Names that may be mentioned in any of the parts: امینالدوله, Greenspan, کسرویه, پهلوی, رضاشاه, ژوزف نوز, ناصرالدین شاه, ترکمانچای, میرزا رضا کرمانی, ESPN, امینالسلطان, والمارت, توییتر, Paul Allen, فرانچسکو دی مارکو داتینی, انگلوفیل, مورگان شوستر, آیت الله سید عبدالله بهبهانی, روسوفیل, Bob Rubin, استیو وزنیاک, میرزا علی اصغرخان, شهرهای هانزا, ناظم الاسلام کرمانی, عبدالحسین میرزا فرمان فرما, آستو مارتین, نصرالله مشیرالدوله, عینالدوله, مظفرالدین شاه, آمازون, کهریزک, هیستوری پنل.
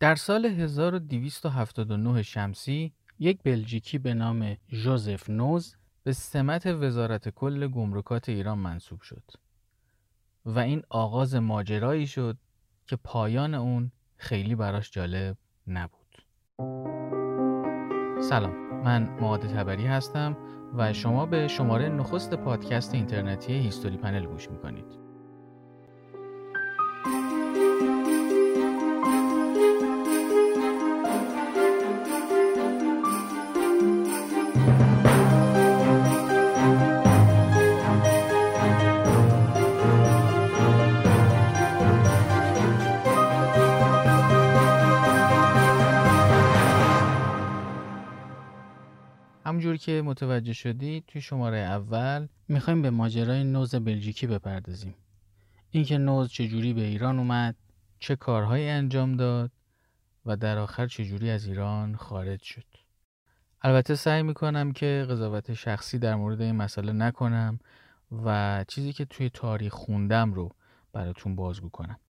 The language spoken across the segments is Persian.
در سال 1279 شمسی یک بلژیکی به نام ژوزف نوز به سمت وزارت کل گمرکات ایران منصوب شد و این آغاز ماجرایی شد که پایان اون خیلی براش جالب نبود. سلام، من معاذ طبری هستم و شما به شماره نخست پادکست اینترنتی هیستوری پنل گوش میکنید. همونجور که متوجه شدید توی شماره اول میخوایم به ماجرای نوز بلژیکی بپردازیم. اینکه نوز چجوری به ایران اومد، چه کارهایی انجام داد و در آخر چجوری از ایران خارج شد. البته سعی میکنم که قضاوت شخصی در مورد این مسئله نکنم و چیزی که توی تاریخ خوندم رو براتون بازگو کنم.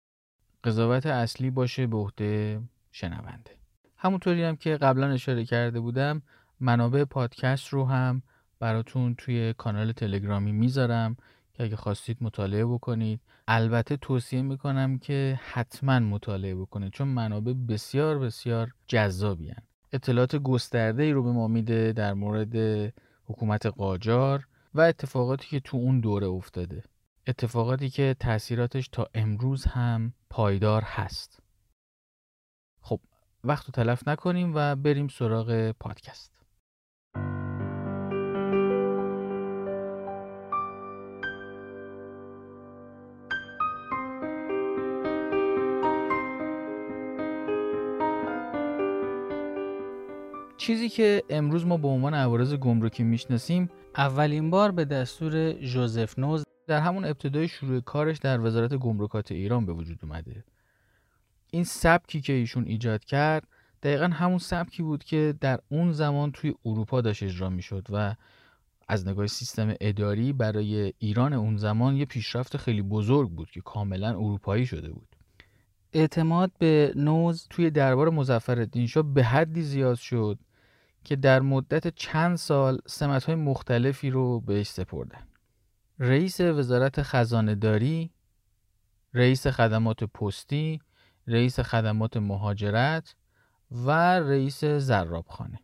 قضاوت اصلی باشه به عهده شنونده. همونطوری هم که قبلا اشاره کرده بودم، منابع پادکست رو هم براتون توی کانال تلگرامی میذارم که اگه خواستید مطالعه بکنید. البته توصیه میکنم که حتما مطالعه بکنید چون منابع بسیار بسیار جذابی هستند. اطلاعات گسترده ای رو به ما میده در مورد حکومت قاجار و اتفاقاتی که تو اون دوره افتاده، اتفاقاتی که تأثیراتش تا امروز هم پایدار هست. خب وقت رو تلف نکنیم و بریم سراغ پادکست. چیزی که امروز ما به عنوان عوارض گمرکی میشناسیم اولین بار به دستور ژوزف نوز در همون ابتدای شروع کارش در وزارت گمرکات ایران به وجود اومده. این سبکی که ایشون ایجاد کرد دقیقاً همون سبکی بود که در اون زمان توی اروپا داشت اجرا میشد و از نگاه سیستم اداری برای ایران اون زمان یه پیشرفت خیلی بزرگ بود که کاملاً اروپایی شده بود. اعتماد به نوز توی دربار مظفرالدین شاه به حدی زیاد شد که در مدت چند سال سمت‌های مختلفی رو بهش سپردن. رئیس وزارت خزانه داری، رئیس خدمات پستی، رئیس خدمات مهاجرت و رئیس زرابخانه.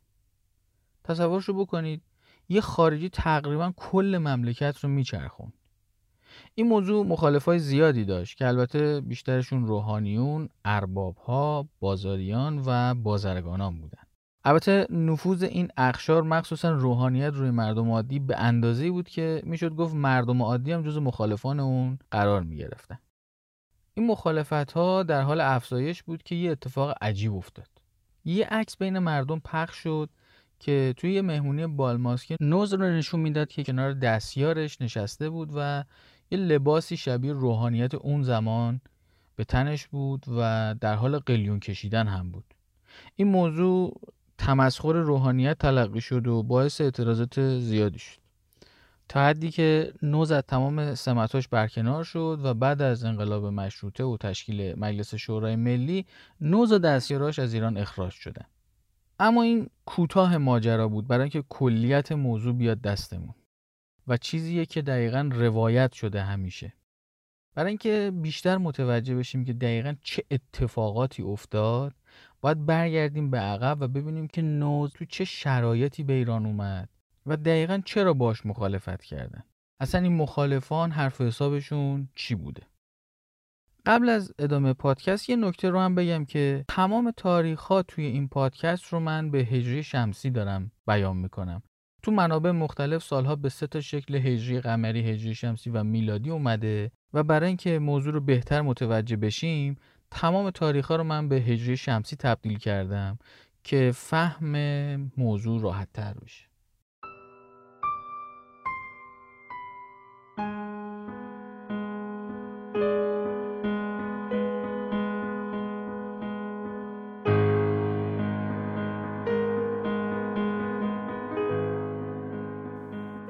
تصورشو بکنید یه خارجی تقریبا کل مملکت رو میچرخوند. این موضوع مخالفای زیادی داشت که البته بیشترشون روحانیون، ارباب‌ها، بازاریان و بازرگانان بودن. البته نفوذ این اقشار مخصوصا روحانیت روی مردم عادی به اندازه‌ای بود که میشد گفت مردم عادی هم جزو مخالفان اون قرار می‌گرفتن. این مخالفت‌ها در حال افزایش بود که یه اتفاق عجیب افتاد. یه عکس بین مردم پخش شد که توی یه مهمونی بالماسکی نوز رو نشون میداد که کنار دستیارش نشسته بود و یه لباسی شبیه روحانیت اون زمان به تنش بود و در حال قلیون کشیدن هم بود. این موضوع تمسخر روحانیت تلقی شد و باعث اعتراضات زیادی شد تا حدی که نوز از تمام سمتاش برکنار شد و بعد از انقلاب مشروطه و تشکیل مجلس شورای ملی نوز و دستیاراش از ایران اخراج شدن. اما این کوتاه ماجرا بود برای اینکه کلیت موضوع بیاد دستمون و چیزیه که دقیقاً روایت شده همیشه. برای اینکه بیشتر متوجه بشیم که دقیقاً چه اتفاقاتی افتاد باید برگردیم به عقب و ببینیم که نوز تو چه شرایطی به ایران اومد و دقیقاً چرا باش مخالفت کردن. اصلا این مخالفان حرف حسابشون چی بوده؟ قبل از ادامه پادکست یه نکته رو هم بگم که تمام تاریخ‌ها توی این پادکست رو من به هجری شمسی دارم بیان میکنم. تو منابع مختلف سالها به سه تا شکل هجری قمری، هجری شمسی و میلادی اومده و برای اینکه موضوع رو بهتر متوجه بشیم تمام تاریخ‌ها رو من به هجری شمسی تبدیل کردم که فهم موضوع راحت‌تر بشه.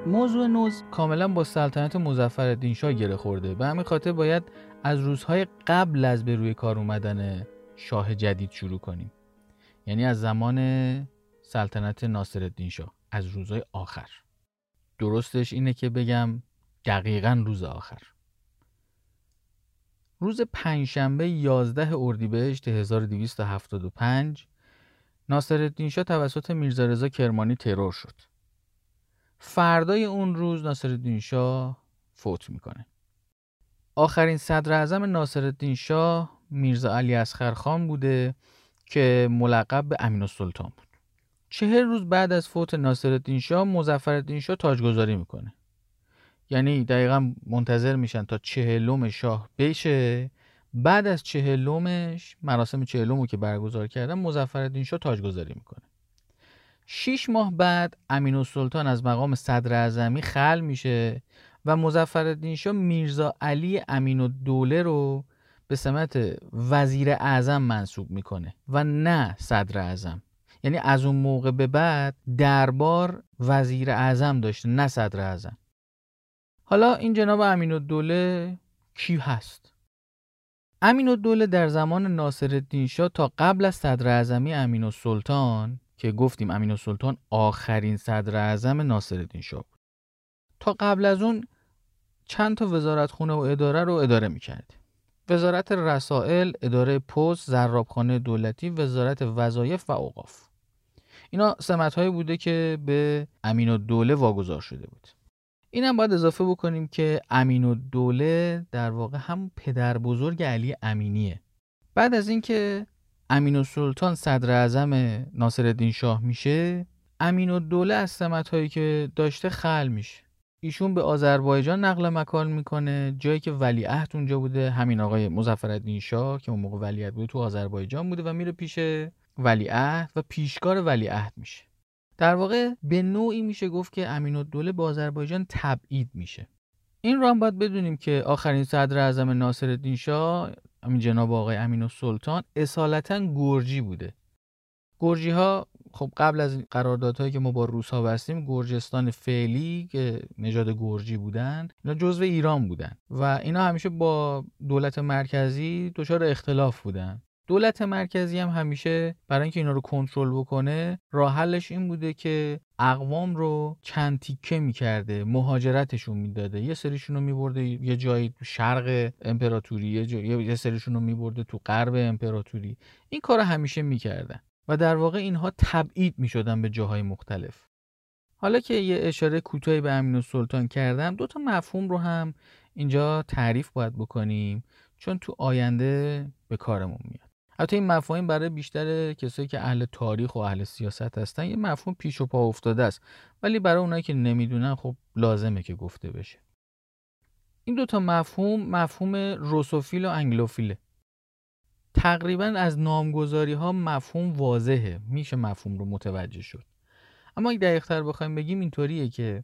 موضوع نوز کاملا با سلطنت مظفرالدین شاه گره خورده. به همین خاطر باید از روزهای قبل از به روی کار اومدن شاه جدید شروع کنیم، یعنی از زمان سلطنت ناصرالدین شاه، از روزهای آخر. درستش اینه که بگم دقیقاً روز آخر، روز پنجشنبه 11 اردیبهشت 1275 ناصرالدین شاه توسط میرزا رضا کرمانی ترور شد. فردای اون روز ناصرالدین شاه فوت میکنه. آخرین صدر اعظم ناصرالدین شاه میرزا علی اصغرخان بوده که ملقب به امینالسلطان بود. 40 روز بعد از فوت ناصرالدین شاه مظفرالدین شاه تاجگذاری میکنه. یعنی دقیقا منتظر میشن تا 40م شاه بشه، بعد از 40مش مراسم 40مو که برگزار کردن مظفرالدین شاه تاجگذاری میکنه. 6 ماه بعد امینالسلطان از مقام صدر اعظمی خلع میشه و مظفرالدین شاه میرزا علی امینالدوله رو به سمت وزیر اعظم منصوب میکنه و نه صدر اعظم. یعنی از اون موقع به بعد دربار وزیر اعظم داشته نه صدر اعظم. حالا این جناب امینالدوله کی هست؟ امینالدوله در زمان ناصرالدین شاه تا قبل از صدر اعظمی امینالسلطان که گفتیم امینالسلطان آخرین صدر اعظم ناصرالدین شاه بود، تا قبل از اون چند تا وزارتخونه و اداره رو اداره می‌کرد. وزارت رسائل، اداره پست، زرابخانه دولتی، وزارت وظایف و اوقاف. اینا سمت‌هایی بوده که به امینالدوله واگذار شده بود. اینم باید اضافه بکنیم که امینالدوله در واقع هم پدر بزرگ علی امینیه. بعد از اینکه امینالسلطان صدر اعظم ناصرالدین شاه میشه، امینالدوله از سمت‌هایی که داشته خلع میشه. ایشون به آذربایجان نقل مکان میکنه، جایی که ولیعهد اونجا بوده، همین آقای مظفرالدین شاه که اون موقع ولیعهد بوده تو آذربایجان بوده و میره پیش ولیعهد و پیشکار ولیعهد میشه. در واقع به نوعی میشه گفت که امینالدوله به آذربایجان تبعید میشه. این رو هم باید بدونیم که آخرین صدر اعظم ناصرالدین شاه همین جناب آقای امینالسلطان اصالتاً گرجی بوده. گرجی ها خب قبل از قراردادهایی که ما با روس‌ها بستیم، گرجستان فعلی که نژاد گرجی بودن، اینا جزو ایران بودن و اینا همیشه با دولت مرکزی دچار اختلاف بودن. دولت مرکزی هم همیشه برای اینکه اینا رو کنترل بکنه، راه حلش این بوده که اقوام رو چند تیکه می‌کرده، مهاجرتشون میداده. یه سریشون رو می‌برده یه جایی تو شرق امپراتوری، یه سریشون رو می‌برده تو غرب امپراتوری. این کارا همیشه می‌کردن و در واقع اینها تبعید می‌شدن به جاهای مختلف. حالا که یه اشاره کوتاهی به امینالسلطان کردم، 2 تا مفهوم رو هم اینجا تعریف باید بکنیم چون تو آینده به کارمون میاد. البته این مفاهیم برای بیشتر کسایی که اهل تاریخ و اهل سیاست هستن یه مفهوم پیش و پا افتاده است، ولی برای اونایی که نمیدونن خب لازمه که گفته بشه. این 2 تا مفهوم روسوفیل و انگلوفیله. تقریبا از نامگذاری ها مفهوم واضحه، میشه مفهوم رو متوجه شد. اما اگه دقیق‌تر بخوایم بگیم اینطوریه که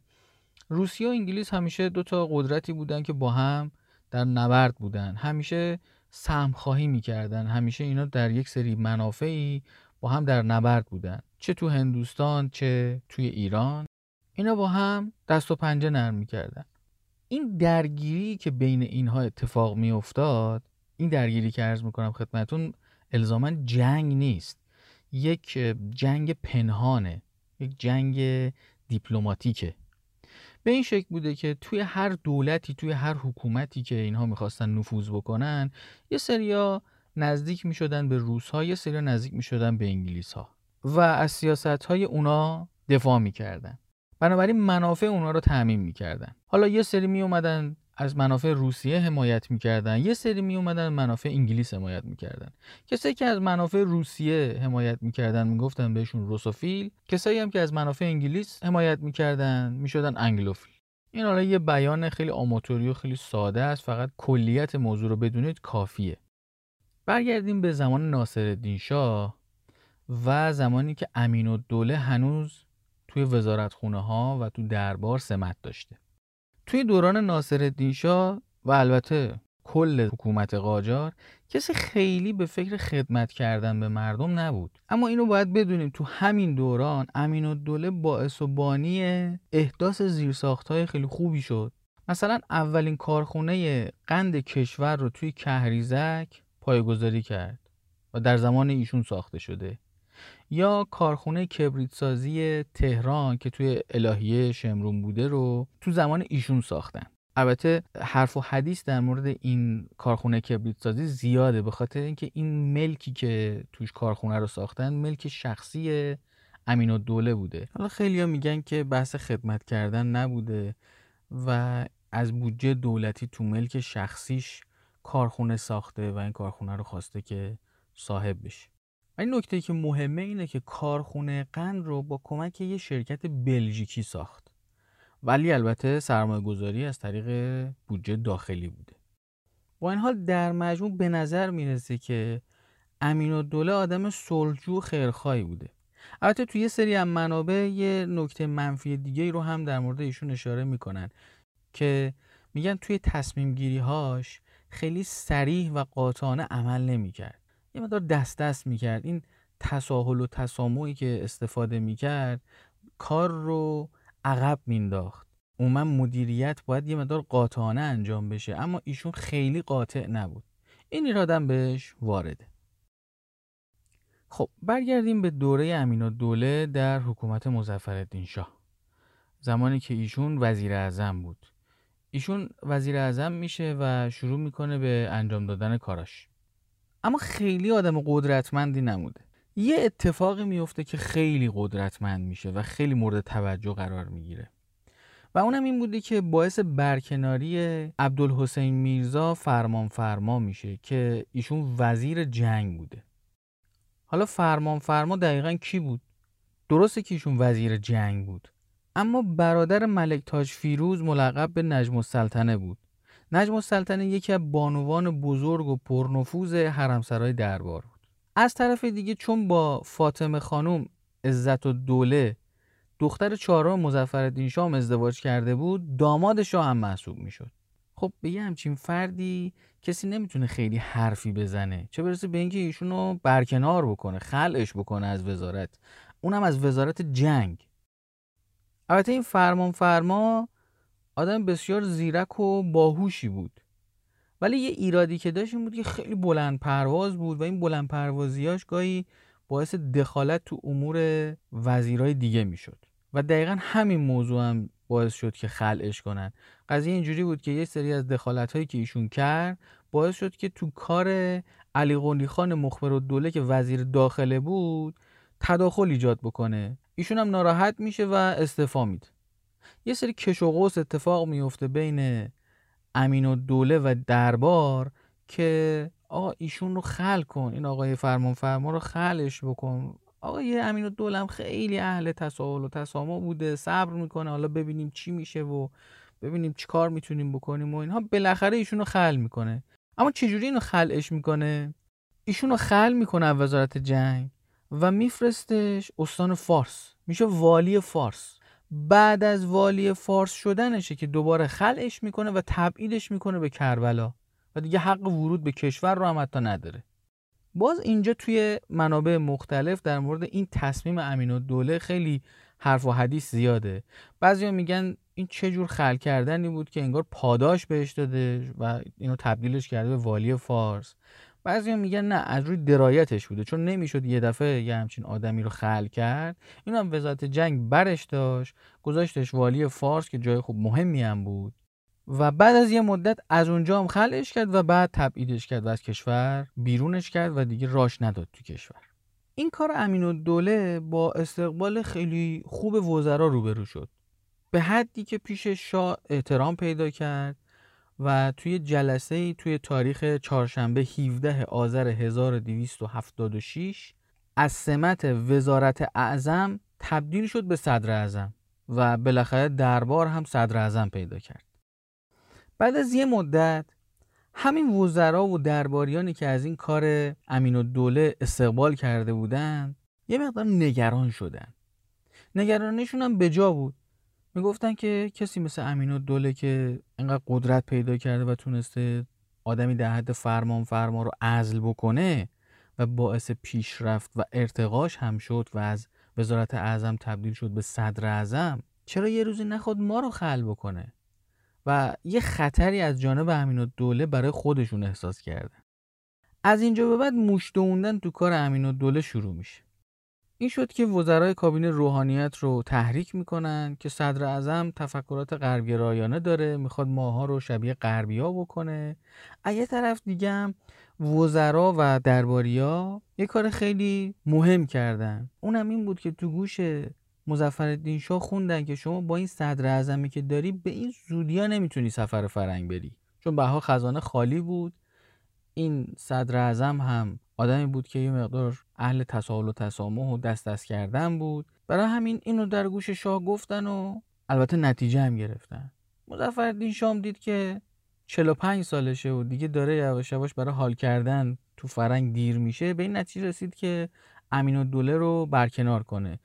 روسیه و انگلیس همیشه 2 تا قدرتی بودن که با هم در نبرد بودن، همیشه سهم‌خواهی می‌کردن، همیشه اینا در یک سری منافعی با هم در نبرد بودن، چه تو هندوستان چه توی ایران، اینا با هم دست و پنجه نرم می‌کردن. این درگیری که بین اینها اتفاق می‌افتاد، این درگیری که عرض می‌کنم خدمتتون الزاماً جنگ نیست، یک جنگ پنهانه، یک جنگ دیپلماتیکه. به این شکل بوده که توی هر دولتی، توی هر حکومتی که اینها میخواستن نفوذ بکنن، یه سریا نزدیک میشدن به روس‌ها، یه سریا نزدیک میشدن به انگلیس‌ها و از سیاست‌های اونا دفاع میکردن. بنابراین منافع اونا رو تضمین میکردن. حالا یه سری میومدن از منافع روسیه حمایت میکردن، یه سری میومدن منافع انگلیس حمایت میکردن. کسایی که از منافع روسیه حمایت میکردن میگفتن بهشون روسوفیل، کسایی هم که از منافع انگلیس حمایت میکردن میشدن انگلوفیل. این حالا یه بیان خیلی آماتوری و خیلی ساده است، فقط کلیت موضوع رو بدونید کافیه. برگردیم به زمان ناصرالدین شاه و زمانی که امینالدوله هنوز توی وزارتخونه‌ها و تو دربار سمت داشته. توی دوران ناصرالدین شاه و البته کل حکومت قاجار کسی خیلی به فکر خدمت کردن به مردم نبود، اما اینو باید بدونیم تو همین دوران امینالدوله باعث و بانی احداث زیرساخت‌های خیلی خوبی شد. مثلا اولین کارخونه قند کشور رو توی کهریزک پایه‌گذاری کرد. و در زمان ایشون ساخته شده، یا کارخونه کبریتسازی تهران که توی الهیه شمرون بوده رو تو زمان ایشون ساختن. البته حرف و حدیث در مورد این کارخونه کبریتسازی زیاده، به خاطر اینکه این ملکی که توش کارخونه رو ساختن ملک شخصی امینالدوله بوده. حالا خیلی‌ها میگن که بحث خدمت کردن نبوده و از بودجه دولتی تو ملک شخصیش کارخونه ساخته و این کارخونه رو خواسته که صاحب بشه. این نکته که مهمه اینه که کارخونه قند رو با کمک یه شرکت بلژیکی ساخت، ولی البته سرمایه‌گذاری از طریق بودجه داخلی بوده. با این حال در مجموع به نظر میرسه که امینالدوله آدم صلحجو خیرخواهی بوده. البته توی یه سری از منابع یه نکته منفی دیگه رو هم در مورد ایشون اشاره میکنن که میگن توی تصمیم گیری هاش خیلی صریح و قاطعانه عمل نمیکرد، یه مقدار دست میکرد. این تساهل و تسامحی که استفاده میکرد کار رو عقب مینداخت. عموما مدیریت باید یه مقدار قاطعانه انجام بشه، اما ایشون خیلی قاطع نبود. این ایرادم بهش وارده. خب برگردیم به دوره امینالدوله در حکومت مظفرالدین شاه، زمانی که ایشون وزیر اعظم بود. ایشون وزیر اعظم میشه و شروع میکنه به انجام دادن کاراش، اما خیلی آدم قدرتمندی نموده. یه اتفاقی میفته که خیلی قدرتمند میشه و خیلی مورد توجه قرار میگیره و اونم این بوده که باعث برکناری عبدالحسین میرزا فرمان فرما میشه که ایشون وزیر جنگ بوده. حالا فرمان فرما دقیقاً کی بود؟ درسته که ایشون وزیر جنگ بود، اما برادر ملک تاج فیروز ملقب به نجم السلطنه بود. نجم السلطنه یکی از بانوان بزرگ و پرنفوذ حرمسرای دربار بود. از طرف دیگه چون با فاطمه خانم عزت الدوله دختر چهارم مظفرالدین شاه ازدواج کرده بود، داماد شاه هم محسوب میشد. خب به یه همچین فردی کسی نمیتونه خیلی حرفی بزنه، چه برسه به اینکه ایشونو برکنار بکنه، خلعش بکنه از وزارت، اونم از وزارت جنگ. البته این فرمان فرما آدم بسیار زیرک و باهوشی بود، ولی یه ایرادی که داشت این بود که خیلی بلند پرواز بود و این بلند پروازیاش گاهی باعث دخالت تو امور وزیرای دیگه میشد و دقیقاً همین موضوع هم باعث شد که خلعش کنن. قضیه اینجوری بود که یه سری از دخالت‌هایی که ایشون کرد باعث شد که تو کار علی قونی خان مخبر الدوله که وزیر داخله بود تداخل ایجاد بکنه. ایشون هم ناراحت میشه و استعفا میده. یه سری کش و قوس اتفاق میفته بین امینالدوله و دربار که آقا ایشون رو خلع کن، این آقای فرمان فرما رو خلعش بکن. آقای امینالدوله هم خیلی اهل تساهل و تسامح بوده، صبر میکنه حالا ببینیم چی میشه و ببینیم چی کار میتونیم بکنیم و اینها. بالاخره ایشون رو خلع میکنه. اما چجوری اینو خلعش میکنه؟ ایشون رو خلع میکنه از وزارت جنگ و میفرستش استان فارس، میشه والی فارس. بعد از والی فارس شدنشه که دوباره خلعش میکنه و تبعیدش میکنه به کربلا و دیگه حق ورود به کشور رو هم حتی نداره. باز اینجا توی منابع مختلف در مورد این تصمیم امینالدوله خیلی حرف و حدیث زیاده. بعضیا میگن این چه جور خلع کردنی بود که انگار پاداش بهش داده و اینو تبدیلش کرده به والی فارس. بعضیا میگن نه، از روی درایتش بوده، چون نمیشد یه دفعه یه همچین آدمی رو خلع کرد. اینو هم وزارت جنگ برش داشت، گذاشتش والی فارس که جای خوب مهمی هم بود و بعد از یه مدت از اونجا هم خلعش کرد و بعد تبعیدش کرد و از کشور بیرونش کرد و دیگه راش نداد تو کشور. این کار امینالدوله با استقبال خیلی خوب وزرا روبرو شد، به حدی که پیش شاه احترام پیدا کرد و توی جلسه‌ای توی تاریخ چهارشنبه 17 آذر 1276 از سمت وزارت اعظم تبدیل شد به صدر اعظم و بالاخره دربار هم صدر اعظم پیدا کرد. بعد از یه مدت همین وزرا و درباریانی که از این کار امینالدوله استقبال کرده بودند یه مقدار نگران شدند. نگرانیشون هم بجا بود. میگفتن که کسی مثل امینالدوله که اینقدر قدرت پیدا کرده و تونسته آدمی در حد فرمان فرما رو عزل بکنه و باعث پیشرفت و ارتقاش هم شد و از وزارت اعظم تبدیل شد به صدر اعظم، چرا یه روزی نخواد ما رو خلع بکنه؟ و یه خطری از جانب امینالدوله برای خودشون احساس کردن. از اینجا به بعد موش دووندن تو کار امینالدوله شروع میشه. این شد که وزرای کابینه روحانیت رو تحریک میکنن که صدر اعظم تفکرات غربگرایانه داره، میخواد ماها رو شبیه غربیا بکنه. از یه طرف دیگه هم وزرا و درباریا یه کار خیلی مهم کردن، اونم این بود که تو گوش مظفرالدین شاه خوندن که شما با این صدر اعظمی که داری به این زودیا نمیتونی سفر فرنگ بری، چون بها خزانه خالی بود. این صدر اعظم هم آدمی بود که یه مقدار اهل تساهل و تسامح و دست دست کردن بود، برای همین اینو در گوش شاه گفتن و البته نتیجه هم گرفتن. مظفرالدین شاه دید که 45 سالشه و دیگه داره یواش یواش برای حال کردن تو فرنگ دیر میشه، به این نتیجه رسید که امینالدوله رو برکنار کنه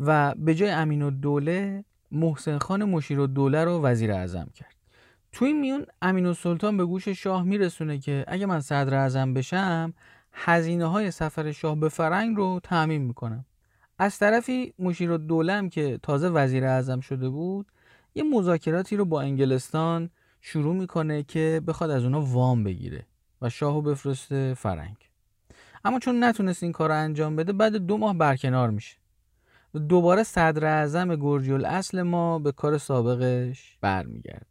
و به جای امینالدوله محسن خان مشیرالدوله رو وزیر اعظم کرد. تو این میون امینالسلطان به گوش شاه میرسونه که اگه من صدر اعظم بشم هزینه های سفر شاه به فرنگ رو تأمین میکنم. از طرفی مشیرالدوله هم که تازه وزیر اعظم شده بود یه مذاکراتی رو با انگلستان شروع میکنه که بخواد از اونا وام بگیره و شاهو بفرسته فرنگ، اما چون نتونست این کار رو انجام بده بعد 2 ماه برکنار میشه. دوباره صدر اعظم گرجی الاصل ما به کار سابقش برمیگرده.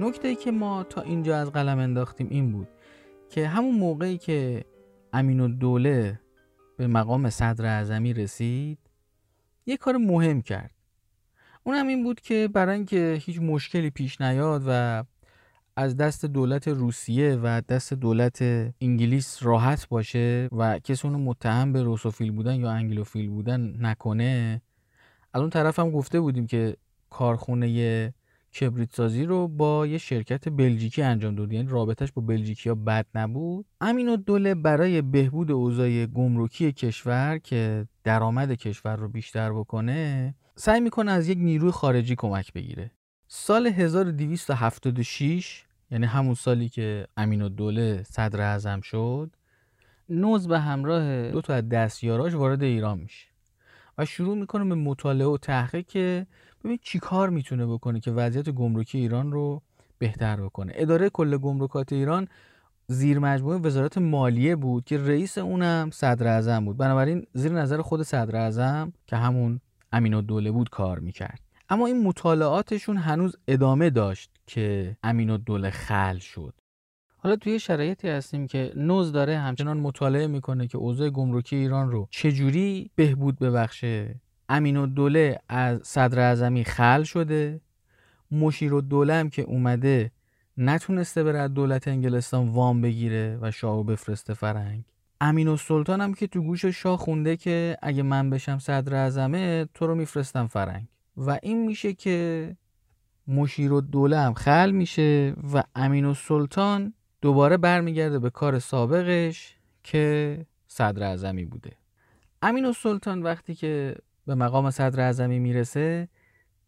نکته‌ای که ما تا اینجا از قلم انداختیم این بود که همون موقعی که امینالدوله به مقام صدر اعظمی رسید یک کار مهم کرد، اونم این بود که برای اینکه هیچ مشکلی پیش نیاد و از دست دولت روسیه و دست دولت انگلیس راحت باشه و کسی اونو متهم به روسوفیل بودن یا انگلوفیل بودن نکنه، از اون طرف هم گفته بودیم که کارخونه کبریت سازی رو با یه شرکت بلژیکی انجام داد، یعنی رابطش با بلژیکیا بد نبود. امینالدوله برای بهبود اوضاع گمرکی کشور که درآمد کشور رو بیشتر بکنه سعی میکنه از یک نیروی خارجی کمک بگیره. سال 1276 یعنی همون سالی که امینالدوله صدر اعظم شد، نوز به همراه 2 تا از دستیاراش وارد ایران میشه و شروع میکنه به مطالعه و تحقیق که ببین چی کار میتونه بکنه که وضعیت گمرکی ایران رو بهتر بکنه. اداره کل گمرکات ایران زیر مجموعه وزارت مالیه بود که رئیس اونم صدر اعظم بود، بنابراین زیر نظر خود صدر اعظم که همون امینالدوله بود کار میکرد. اما این مطالعاتشون هنوز ادامه داشت که امینالدوله خلع شد. حالا توی شرایطی هستیم که نوز داره همچنان مطالعه میکنه که اوضاع گمرکی ایران رو چجوری بهبود ببخشه. امینالدوله از صدر اعظمی خلع شده، مشیرالدوله هم که اومده نتونسته بره از دولت انگلستان وام بگیره و شاهو بفرسته فرنگ. امینالسلطان هم که تو گوش شاه خونده که اگه من بشم صدر اعظمه تو رو میفرستم فرنگ، و این میشه که مشیرالدوله هم خلع میشه و امینالسلطان دوباره برمیگرده به کار سابقش که صدر اعظمی بوده. امینالسلطان وقتی که به مقام صدر اعظمی میرسه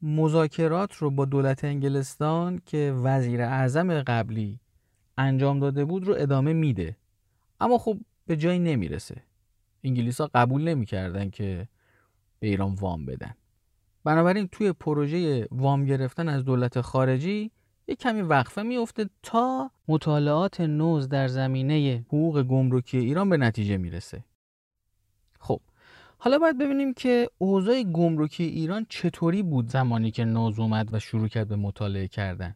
مذاکرات رو با دولت انگلستان که وزیر اعظم قبلی انجام داده بود رو ادامه میده، اما خب به جایی نمیرسه. انگلیس‌ها قبول نمیکردن که به ایران وام بدن، بنابراین توی پروژه وام گرفتن از دولت خارجی یک کمی وقفه میفته تا مطالعات نوز در زمینه حقوق گمرکی ایران به نتیجه میرسه. خب حالا باید ببینیم که اوضاع گمرکی ایران چطوری بود زمانی که نوز اومد و شروع کرد به مطالعه کردن.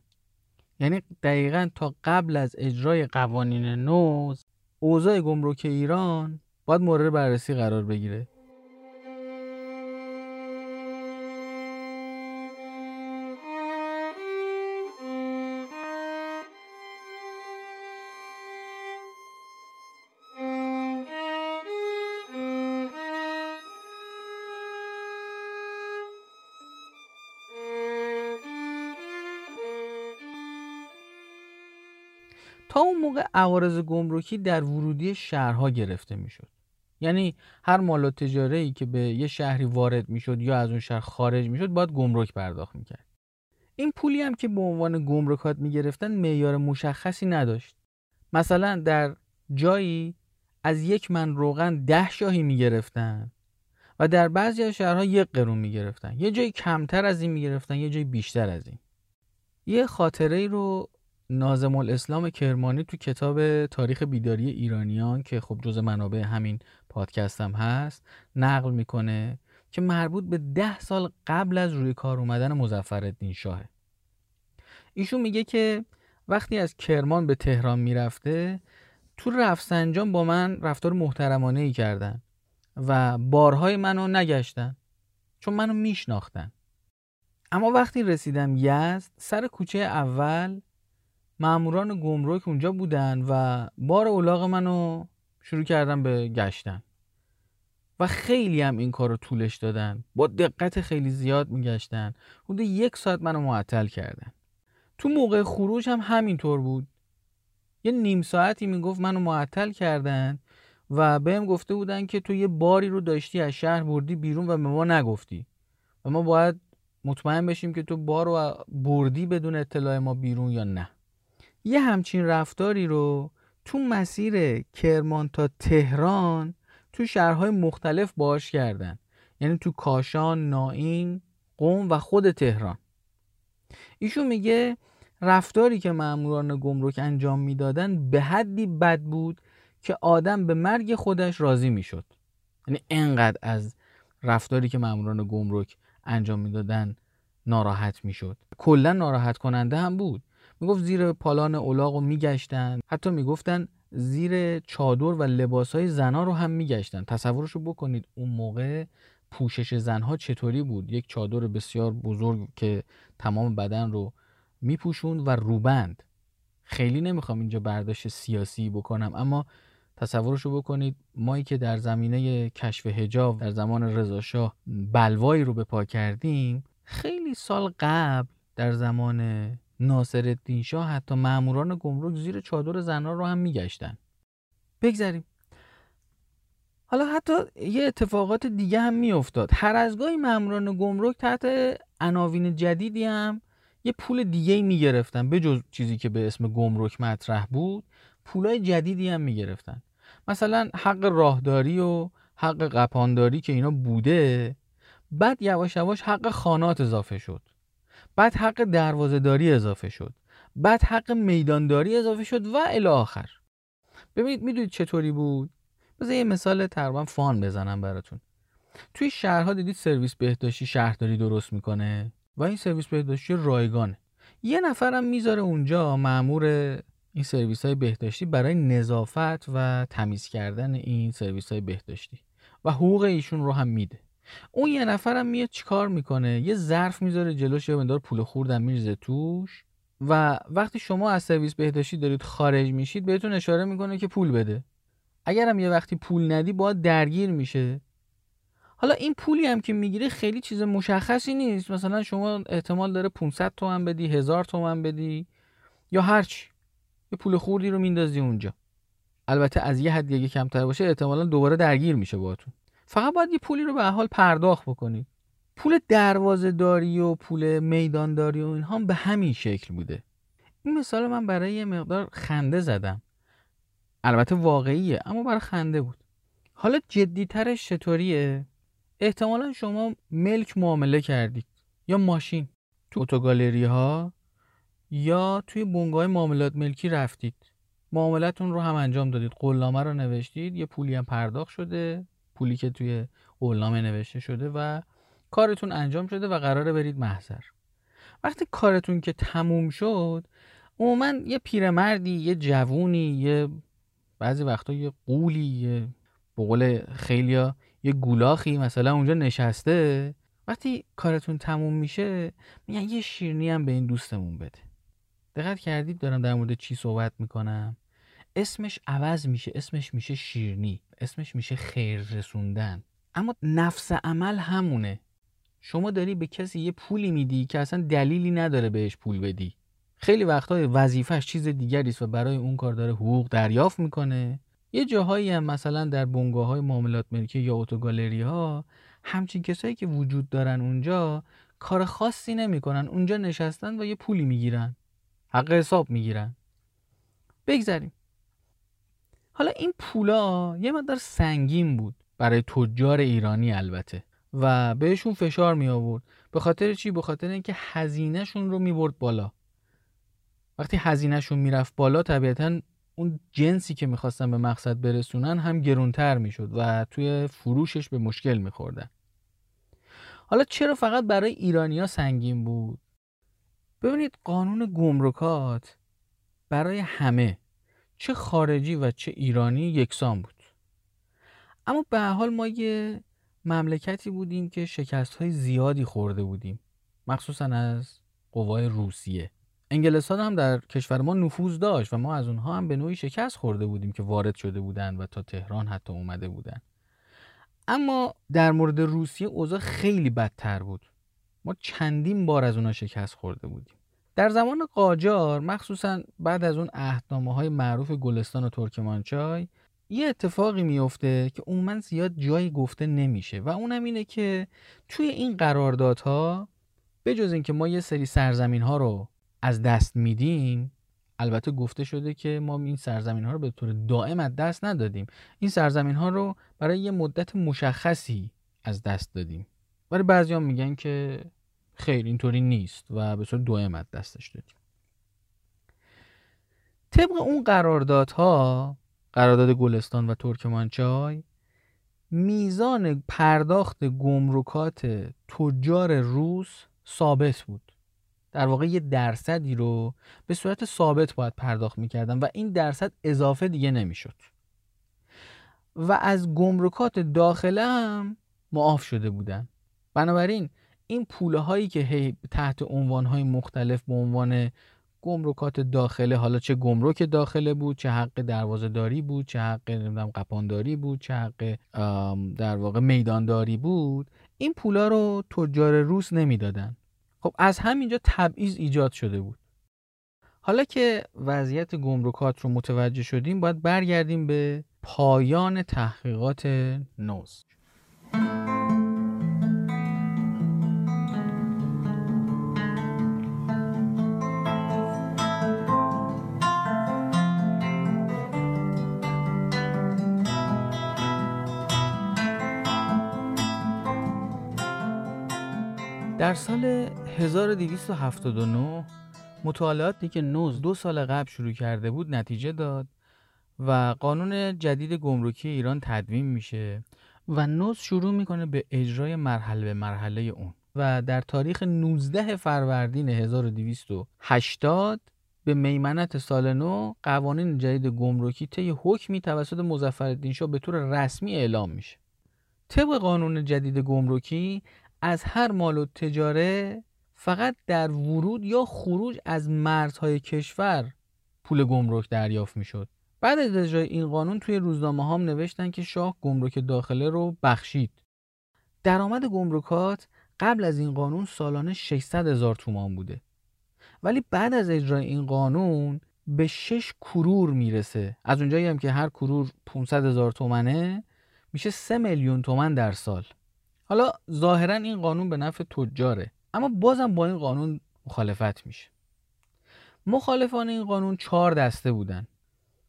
یعنی دقیقاً تا قبل از اجرای قوانین نوز اوضاع گمرکی ایران باید مورد بررسی قرار بگیره. تا اون موقع عوارض گمرکی در ورودی شهرها گرفته میشد، یعنی هر مال و تجاری که به یه شهری وارد میشد یا از اون شهر خارج میشد باید گمرک پرداخت میکرد. این پولی هم که به عنوان گمرکات میگرفتن معیار مشخصی نداشت، مثلا در جایی از یک من روغن 10 شاهی میگرفتن و در بعضی از شهرها 1 قرون میگرفتن، یه جایی کمتر از این میگرفتن، یه جایی بیشتر از این. یه خاطره ای رو ناظم الاسلام کرمانی تو کتاب تاریخ بیداری ایرانیان که خب جزء منابع همین پادکست هم هست نقل میکنه که مربوط به 10 سال قبل از روی کار اومدن مظفرالدین شاهه. ایشون میگه که وقتی از کرمان به تهران میرفته تو رفسنجان با من رفتار محترمانه ای کردن و بارهای منو نگشتن چون منو میشناختن. اما وقتی رسیدم یزد سر کوچه اول ماموران گمرک اونجا بودن و بار اولاغ منو شروع کردن به گشتن و خیلی هم این کارو طولش دادن، با دقت خیلی زیاد میگشتن، حدود 1 ساعت منو معطل کردن. تو موقع خروج هم همینطور بود، یه نیم ساعتی میگفت منو معطل کردن و بهم گفته بودن که تو یه باری رو داشتی از شهر بردی بیرون و به ما نگفتی و ما باید مطمئن بشیم که تو بار رو بردی بدون اطلاع ما بیرون یا نه. یه همچین رفتاری رو تو مسیر کرمان تا تهران تو شهرهای مختلف باش کردن، یعنی تو کاشان، نائین، قم و خود تهران. ایشون میگه رفتاری که ماموران گمرک انجام میدادن به حدی بد بود که آدم به مرگ خودش راضی میشد، یعنی انقدر از رفتاری که ماموران گمرک انجام میدادن ناراحت میشد. کلا ناراحت کننده هم بود، میگفت زیر پالان اولاغو میگشتن، حتی میگفتن زیر چادر و لباسهای زنها رو هم میگشتن. تصورشو بکنید اون موقع پوشش زنها چطوری بود، یک چادر بسیار بزرگ که تمام بدن رو میپوشون و روبند. خیلی نمیخوام اینجا برداشت سیاسی بکنم، اما تصورشو بکنید مایی که در زمینه کشف حجاب در زمان رضاشاه بلوایی رو به پا کردیم، خیلی سال قبل در زمان ناصرالدین شاه حتی ماموران گمرک زیر چادر زنها رو هم میگشتن. بگذاریم. حالا حتی یه اتفاقات دیگه هم میافتاد. هر از گاهی ماموران گمرک تحت عناوین جدیدی هم یه پول دیگه میگرفتن، به جز چیزی که به اسم گمرک مطرح بود، پولای جدیدی هم میگرفتن. مثلا حق راهداری و حق قپانداری که اینا بوده، بعد یواش یواش حق خانات اضافه شد، بعد حق دروازه‌داری اضافه شد، بعد حق میدانداری اضافه شد و الی آخر. ببینید میدونید چطوری بود؟ بذار یه مثال تقریبا فان بزنم براتون. توی شهرها دیدید سرویس بهداشتی شهرداری درست میکنه و این سرویس بهداشتی رایگانه. یه نفرم میذاره اونجا مأمور این سرویس‌های بهداشتی برای نظافت و تمیز کردن این سرویس‌های بهداشتی و حقوق ایشون رو هم میده. اون یه نفرم میاد چیکار میکنه؟ یه ظرف میذاره جلوش، یه مقدار پول خوردن میریزه توش و وقتی شما از سرویس بهداشتی دارید خارج میشید بهتون اشاره میکنه که پول بده. اگرم یه وقتی پول ندی باید درگیر میشه. حالا این پولی هم که میگیره خیلی چیز مشخصی نیست، مثلا شما احتمال داره 500 تومن بدی، 1000 تومن بدی یا هرچی. یه پول خوردی رو میندازی اونجا. البته از یه حد دیگه کمتر باشه احتمالاً دوباره درگیر میشه باهاتون. فقط باید یه پولی رو به حال پرداخت بکنید. پول دروازه‌داری و پول میدانداری و اینها هم به همین شکل بوده. این مثال من برای یه مقدار خنده زدم. البته واقعیه اما برای خنده بود. حالا جدی‌ترش چطوریه؟ احتمالاً شما ملک معامله کردید یا ماشین تو اتوگالری‌ها یا توی بنگاه معاملات ملکی رفتید. معاملتون رو هم انجام دادید، قولنامه رو نوشتید، یه پولی هم پرداخت شده، پولی که توی قولنامه نوشته شده و کارتون انجام شده و قراره برید محضر. وقتی کارتون که تموم شد، عموماً یه پیرمردی، یه جوونی، یه بعضی وقتا یه قولی، یه به قول خیلیا یه گولاخی مثلا اونجا نشسته. وقتی کارتون تموم میشه میگن یه شیرینی هم به این دوستمون بده. دقت کردید دارم در مورد چی صحبت میکنم؟ اسمش عوض میشه، اسمش میشه شیرینی، اسمش میشه خیر رسوندن، اما نفس عمل همونه. شما داری به کسی یه پولی میدی که اصلا دلیلی نداره بهش پول بدی. خیلی وقتا وظیفه‌اش چیز دیگری است و برای اون کار داره حقوق دریافت میکنه. یه جاهایی هم مثلا در بنگاه‌های معاملات ملکی یا اتوگالری‌ها همچین کسایی که وجود دارن اونجا کار خاصی نمیکنن، اونجا نشستن و یه پولی میگیرن، حق حساب میگیرن. بگذاریم. حالا این پولا یه مقدار سنگین بود برای تجار ایرانی البته و بهشون فشار می آورد. به خاطر چی؟ به خاطر اینکه هزینهشون رو می برد بالا. وقتی هزینهشون می رفت بالا طبیعتاً اون جنسی که میخواستن به مقصد برسونن هم گرونتر میشد و توی فروشش به مشکل میخوردن. حالا چرا فقط برای ایرانیا سنگین بود؟ ببینید قانون گمرکات برای همه، چه خارجی و چه ایرانی، یکسان بود. اما به هر حال ما یه مملکتی بودیم که شکست‌های زیادی خورده بودیم، مخصوصاً از قوای روسیه. انگلستان هم در کشور ما نفوذ داشت و ما از اونها هم به نوعی شکست خورده بودیم که وارد شده بودند و تا تهران حتی اومده بودند. اما در مورد روسیه اوضاع خیلی بدتر بود. ما چندین بار از اونها شکست خورده بودیم. در زمان قاجار مخصوصا بعد از اون عهدنامه‌های معروف گلستان و ترکمانچای یه اتفاقی میفته که عموما زیاد جایی گفته نمیشه و اونم اینه که توی این قراردادها به جز اینکه ما یه سری سرزمین‌ها رو از دست میدیم، البته گفته شده که ما این سرزمین ها رو به طور دائم از دست ندادیم، این سرزمین ها رو برای یه مدت مشخصی از دست دادیم. ولی بعضی هم میگن که خیر اینطوری نیست و به طور دائم از دستش دادیم. طبق اون قراردادها، قرارداد گلستان و ترکمانچای، میزان پرداخت گمرکات تجار روس ثابت بود. در واقع یه درصدی رو به صورت ثابت باید پرداخت میکردن و این درصد اضافه دیگه نمیشد و از گمرکات داخله هم معاف شده بودن. بنابراین این پوله هایی که هی تحت عنوان های مختلف به عنوان گمرکات داخله، حالا چه گمرک داخله بود، چه حق دروازه‌داری بود، چه حق قپانداری بود، چه حق در واقع میدانداری بود، این پولا رو تجار روس نمیدادن. خب از همینجا تبعیض ایجاد شده بود. حالا که وضعیت گمرکات رو متوجه شدیم باید برگردیم به پایان تحقیقات نوز. در سال 1279 مطالعاتی که نوز 2 سال قبل شروع کرده بود نتیجه داد و قانون جدید گمرکی ایران تدوین میشه و نوز شروع میکنه به اجرای مرحله به مرحله اون و در تاریخ 19 فروردین 1280 به میمنت سال نو قوانین جدید گمرکی طی حکمی توسط مظفرالدین شاه به طور رسمی اعلام میشه. طبق قانون جدید گمرکی از هر مال و تجاره فقط در ورود یا خروج از مرزهای کشور پول گمرک دریافت میشد. بعد از اجرای این قانون توی روزنامه هم نوشتن که شاه گمرک داخله رو بخشید. درآمد گمرکات قبل از این قانون سالانه 600,000 تومان بوده ولی بعد از اجرای این قانون به 6 کرور میرسه. از اونجایی هم که هر کرور 500,000 تومنه میشه 3,000,000 تومان در سال. حالا ظاهرا این قانون به نفع تجاره اما بازم با این قانون مخالفت میشه. مخالفان این قانون 4 دسته بودن: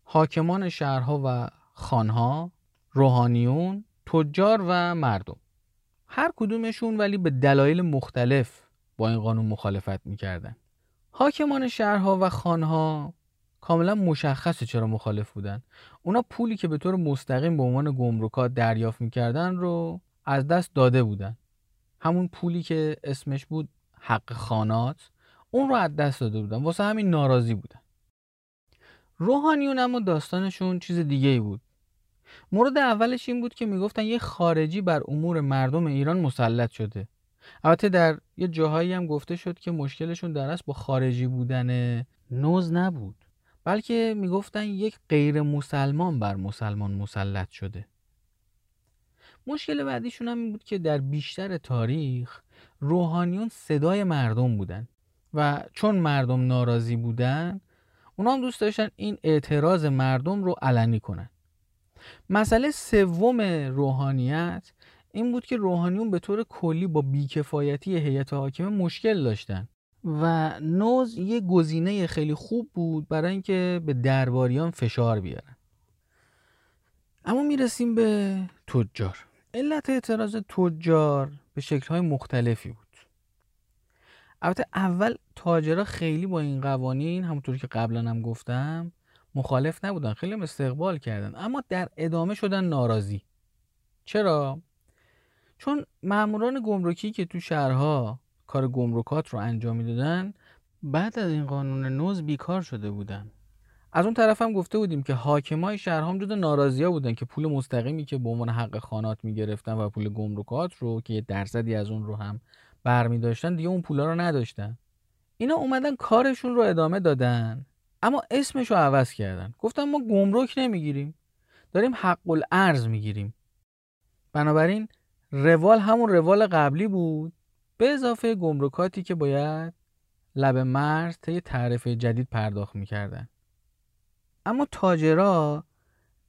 حاکمان شهرها و خانها، روحانیون، تجار و مردم. هر کدومشون ولی به دلایل مختلف با این قانون مخالفت میکردن. حاکمان شهرها و خانها کاملا مشخصه چرا مخالف بودن. اونا پولی که به طور مستقیم به عنوان گمرکات دریافت میکردن رو از دست داده بودن. همون پولی که اسمش بود حق خانات، اون رو از دست داده بودن، واسه همین ناراضی بودن. روحانیون اما داستانشون چیز دیگه ای بود. مورد اولش این بود که میگفتن یه خارجی بر امور مردم ایران مسلط شده. البته در یه جاهایی هم گفته شد که مشکلشون در اصل با خارجی بودن نوز نبود، بلکه میگفتن یک غیر مسلمان بر مسلمان مسلط شده. مشکل بعدیشون هم این بود که در بیشتر تاریخ روحانیون صدای مردم بودن و چون مردم ناراضی بودن اونا هم دوست داشتن این اعتراض مردم رو علنی کنن. مسئله سوم روحانیت این بود که روحانیون به طور کلی با بیکفایتی هیئت حاکمه مشکل داشتن و نوز یه گزینه خیلی خوب بود برای اینکه به درباریان فشار بیارن. اما میرسیم به تجار. علت اعتراض تجار به شکل‌های مختلفی بود. البته اول تاجرها خیلی با این قوانین، همونطور که قبلا هم گفتم، مخالف نبودن، خیلی هم استقبال کردن، اما در ادامه شدن ناراضی. چرا؟ چون ماموران گمرکی که تو شهرها کار گمرکات رو انجام میدادن بعد از این قانون نوز بیکار شده بودن. از اون طرف هم گفته بودیم که حاکمای شهرها هم جدا ناراضیا بودن که پول مستقیمی که به عنوان حق خانات میگرفتن و پول گمرکات رو که یه درصدی از اون رو هم برمی‌داشتن دیگه اون پولا رو نداشتن. اینا اومدن کارشون رو ادامه دادن، اما اسمش رو عوض کردن. گفتن ما گمرک نمیگیریم، داریم حق الارز میگیریم. بنابراین روال همون روال قبلی بود، به اضافه گمرکاتی که باید لب مرز طی تعرفه جدید پرداخت میکردن. اما تاجرها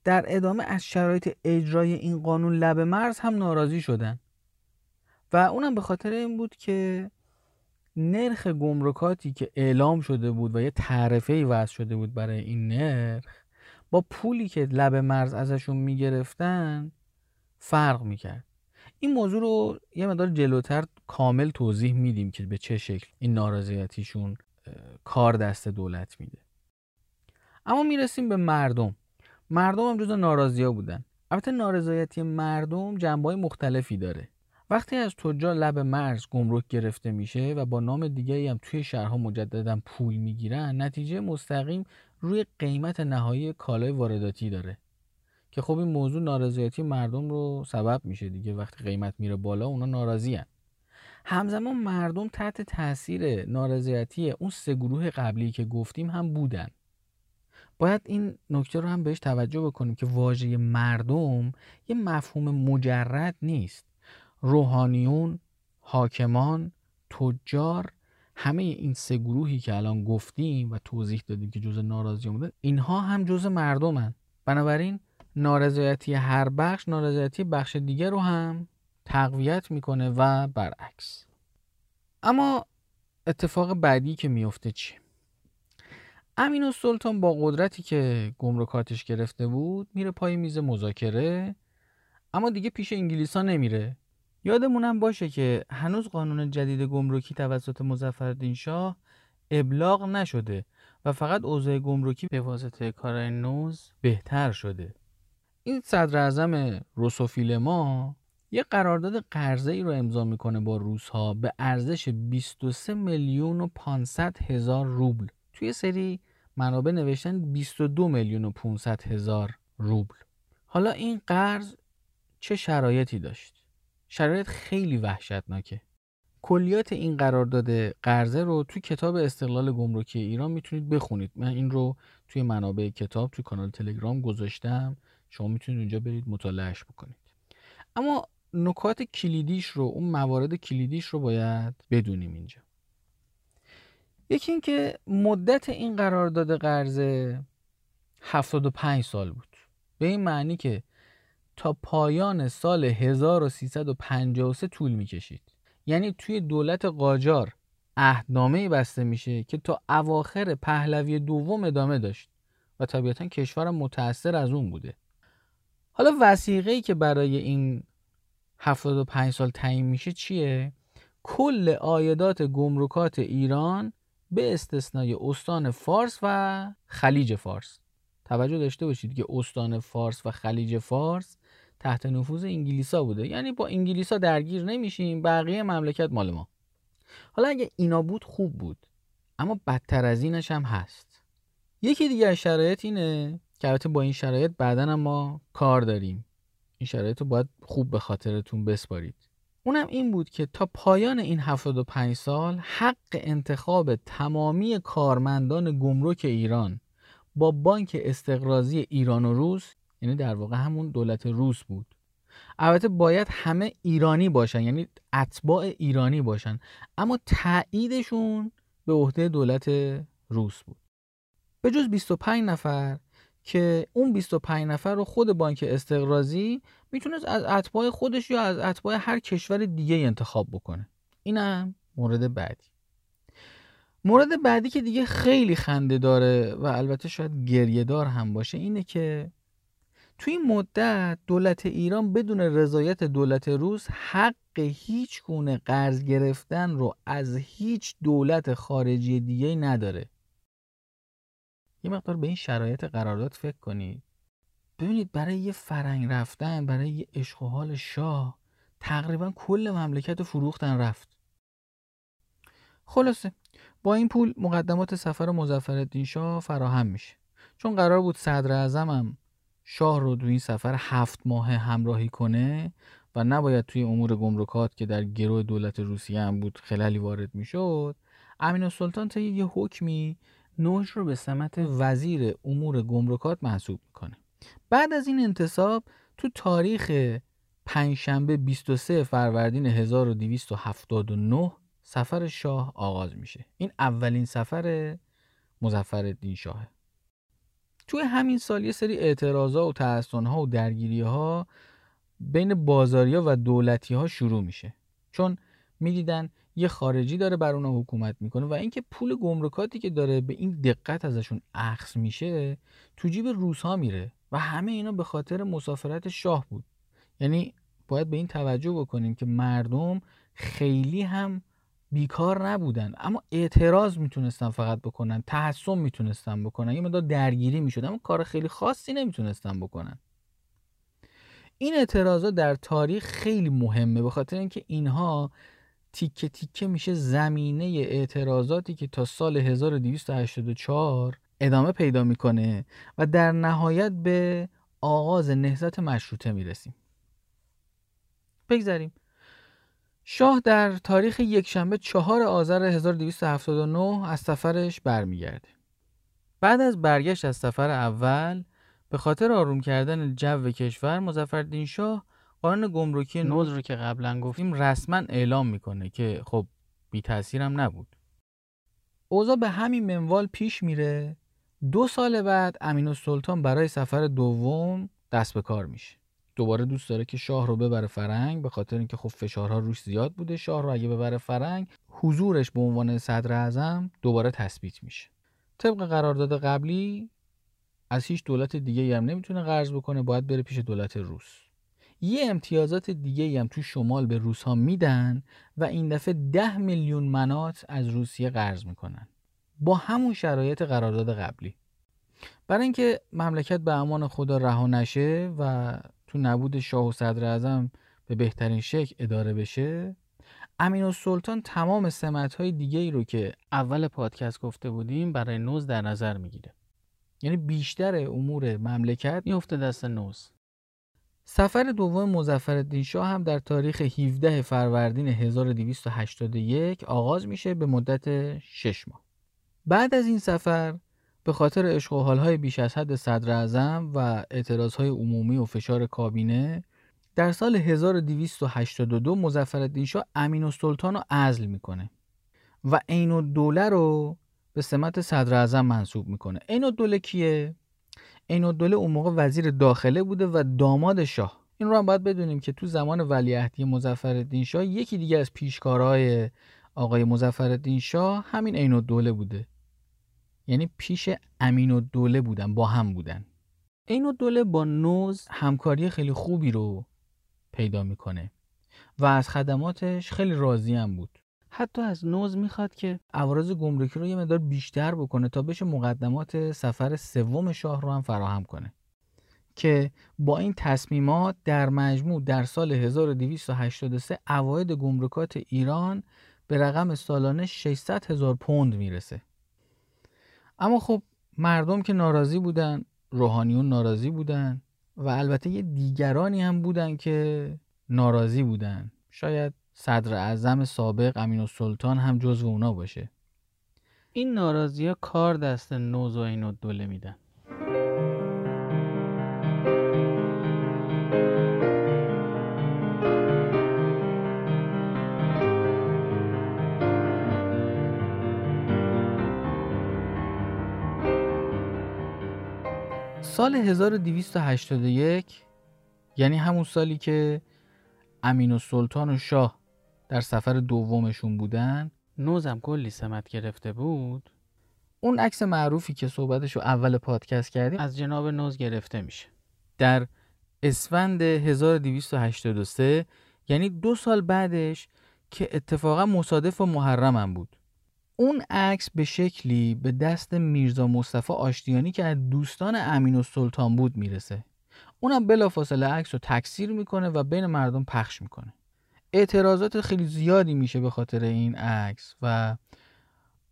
در ادامه از شرایط اجرای این قانون لب مرز هم ناراضی شدن و اونم به خاطر این بود که نرخ گمرکاتی که اعلام شده بود و یه تعرفه‌ای وضع شده بود برای این نرخ با پولی که لب مرز ازشون میگرفتن فرق میکرد. این موضوع رو یه مقدار جلوتر کامل توضیح میدیم که به چه شکل این نارضایتیشون کار دست دولت میده. اما میرسیم به مردم. مردم هم جزو ناراضیا بودن. البته نارضایتی مردم جنبه‌های مختلفی داره. وقتی از تجار لب مرز گمرک گرفته میشه و با نام دیگه‌ای هم توی شهرها مجددا پول میگیرن، نتیجه مستقیم روی قیمت نهایی کالای وارداتی داره که خب این موضوع نارضایتی مردم رو سبب میشه دیگه. وقتی قیمت میره بالا اونا ناراضی‌اند. همزمان مردم تحت تاثیر نارضایتی اون سه گروه قبلی که گفتیم هم بودن. باید این نکته رو هم بهش توجه بکنیم که واژه مردم یه مفهوم مجرد نیست. روحانیون، حاکمان، تجار، همه این سه گروهی که الان گفتیم و توضیح دادیم که جزء ناراضیان بودن، اینها هم جزء مردمن. بنابراین نارضایتی هر بخش نارضایتی بخش دیگر رو هم تقویت میکنه و برعکس. اما اتفاق بعدی که میفته چیه؟ امینالسلطان با قدرتی که گمرکاتش گرفته بود میره پای میز مذاکره، اما دیگه پیش انگلیسا نمیره. یادمونم باشه که هنوز قانون جدید گمرکی توسط مظفرالدین شاه ابلاغ نشده و فقط اوضاع گمرکی به واسطه کارهای نوز بهتر شده. این صدر اعظم روسوفیل ما یه قرارداد قرضه‌ای رو امضا میکنه با روس‌ها به ارزش 23,500,000 روبل. توی سری منابع نوشتن 22,500,000 روبل. حالا این قرض چه شرایطی داشت؟ شرایط خیلی وحشتناکه. کلیات این قرارداد قرضه رو توی کتاب استقلال گمرکی ایران میتونید بخونید. من این رو توی منابع کتاب توی کانال تلگرام گذاشتم، شما میتونید اونجا برید مطالعهش بکنید. اما نکات کلیدیش رو، اون موارد کلیدیش رو باید بدونیم اینجا. یکی این که مدت این قرارداد قرضه 75 سال بود، به این معنی که تا پایان سال 1353 طول میکشید. یعنی توی دولت قاجار عهدنامه‌ای بسته میشه که تا اواخر پهلوی دوم ادامه داشت و طبیعتاً کشورم متأثر از اون بوده. حالا وثیقه‌ای که برای این 75 سال تعیین میشه چیه؟ کل عایدات گمرکات ایران به استثنای استان فارس و خلیج فارس. توجه داشته باشید که استان فارس و خلیج فارس تحت نفوذ انگلیسا بوده، یعنی با انگلیسا درگیر نمیشیم، بقیه مملکت مال ما. حالا اگه اینا بود خوب بود، اما بدتر از اینش هم هست. یکی دیگه از شرایط اینه که البته با این شرایط بعداً هم ما کار داریم، این شرایط رو باید خوب به خاطرتون بسپارید. اونم این بود که تا پایان این 75 سال حق انتخاب تمامی کارمندان گمرک ایران با بانک استقراضی ایران و روس، یعنی در واقع همون دولت روس بود. البته باید همه ایرانی باشن، یعنی اتباع ایرانی باشن، اما تاییدشون به عهده دولت روس بود. به جز 25 نفر که اون 25 نفر رو خود بانک استقراضی میتونست از اتباع خودش یا از اتباع هر کشور دیگه انتخاب بکنه. اینم مورد بعدی. مورد بعدی که دیگه خیلی خنده داره و البته شاید گریه دار هم باشه اینه که توی این مدت دولت ایران بدون رضایت دولت روس حق هیچ گونه قرض گرفتن رو از هیچ دولت خارجی دیگه نداره. یه مقدار به این شرایط قرارداد فکر کنید. ببینید برای یه فرنگ رفتن، برای یه عشق و حال شاه تقریبا کل مملکت فروختن رفت. خلاصه با این پول مقدمات سفر مظفرالدین شاه فراهم میشه. چون قرار بود صدر اعظم هم شاه رو توی این سفر 7 ماه همراهی کنه و نباید توی امور گمرکات که در گروه دولت روسیه هم بود خلالی وارد میشد، امینالسلطان طی یه حکمی نوش رو به سمت وزیر امور گمرکات محسوب میکنه. بعد از این انتصاب تو تاریخ پنجشنبه 23 فروردین 1279 سفر شاه آغاز میشه. این اولین سفر مظفرالدین شاهه. توی همین سال یه سری اعتراضا و تحصنها و درگیریها بین بازاریا و دولتیها شروع میشه، چون میدیدن یه خارجی داره بر اونا حکومت میکنه و اینکه پول گمرکاتی که داره به این دقت ازشون اخذ میشه تو جیب روس‌ها میره و همه اینا به خاطر مسافرت شاه بود. یعنی باید به این توجه بکنیم که مردم خیلی هم بیکار نبودن، اما اعتراض میتونستن فقط بکنن، تحصن میتونستن بکنن، یه مقدار درگیری میشد، اما کار خیلی خاصی نمیتونستن بکنن. این اعتراضا در تاریخ خیلی مهمه به خاطر اینکه اینها تیکه تیکه میشه زمینه اعتراضاتی که تا سال 1284 ادامه پیدا میکنه و در نهایت به آغاز نهضت مشروطه میرسیم. بگذاریم شاه در تاریخ یکشنبه 4 آذر 1279 از سفرش برمیگرده. بعد از برگشت از سفر اول به خاطر آروم کردن جو کشور، مظفرالدین شاه قانون گمرکی نوز رو که قبلا گفتیم رسما اعلام میکنه که خب بی تاثیرم نبود. اوضاع به همین منوال پیش میره. 2 سال بعد امینالسلطان برای سفر دوم دست به کار میشه. دوباره دوست داره که شاه رو ببره فرنگ، به خاطر اینکه خب فشارها روش زیاد بوده. شاه رو اگه ببره فرنگ حضورش به عنوان صدر اعظم دوباره تثبیت میشه. طبق قرارداد قبلی از هیچ دولت دیگه‌ای هم نمیتونه قرض بکنه، باید بره پیش دولت روس. یه امتیازات دیگه‌ای هم تو شمال به روس‌ها میدن و این دفعه 10 میلیون منات از روسیه قرض میکنن با همون شرایط قرارداد قبلی. برای اینکه مملکت به امان خدا رها نشه و تو نبود شاه و صدر اعظم به بهترین شکل اداره بشه، امینالسلطان تمام سمت‌های دیگه‌ای رو که اول پادکست گفته بودیم برای نوز در نظر میگیره. یعنی بیشتر امور مملکت میفته دست نوز. سفر دوم مظفرالدین شاه هم در تاریخ 17 فروردین 1281 آغاز میشه به مدت 6 ماه. بعد از این سفر به خاطر عشق و حال‌های بیش از حد صدر اعظم و اعتراض‌های عمومی و فشار کابینه، در سال 1282 مظفرالدین شاه امینالسلطان رو عزل میکنه و عینالدوله رو به سمت صدر اعظم منصوب میکنه. عینالدوله کیه؟ عینالدوله اون موقع وزیر داخله بوده و داماد شاه. این رو هم باید بدونیم که تو زمان ولیعهدی مظفرالدین شاه یکی دیگه از پیشکارهای آقای مظفرالدین شاه همین عینالدوله بوده. یعنی پیش امینالدوله بودن، با هم بودن. عینالدوله با نوز همکاری خیلی خوبی رو پیدا میکنه و از خدماتش خیلی راضی هم بود. حتی از نوز میخواد که عوارض گمرکی رو یه مقدار بیشتر بکنه تا بشه مقدمات سفر سوم شاه رو هم فراهم کنه، که با این تصمیمات در مجموع در سال 1283 عواید گمرکات ایران به رقم سالانه 600,000 پوند میرسه. اما خب مردم که ناراضی بودن، روحانیون ناراضی بودن و البته یه دیگرانی هم بودن که ناراضی بودن. شاید صدر اعظم سابق امینالسلطان هم جزو اونا باشه. این ناراضی‌ها کار دست نوز و عینالدوله میدن. سال 1281 یعنی همون سالی که امینالسلطان و شاه در سفر دومشون بودن، نوزم کلی سمت گرفته بود. اون عکس معروفی که صحبتشو اول پادکست کردیم از جناب نوز گرفته میشه. در اسفند 1283، یعنی 2 سال بعدش که اتفاقا مصادف و محرمم بود. اون عکس به شکلی به دست میرزا مصطفی آشتیانی که از دوستان امینالسلطان بود میرسه. اونم بلافاصله عکس رو تکثیر میکنه و بین مردم پخش میکنه. اعتراضات خیلی زیادی میشه به خاطر این عکس و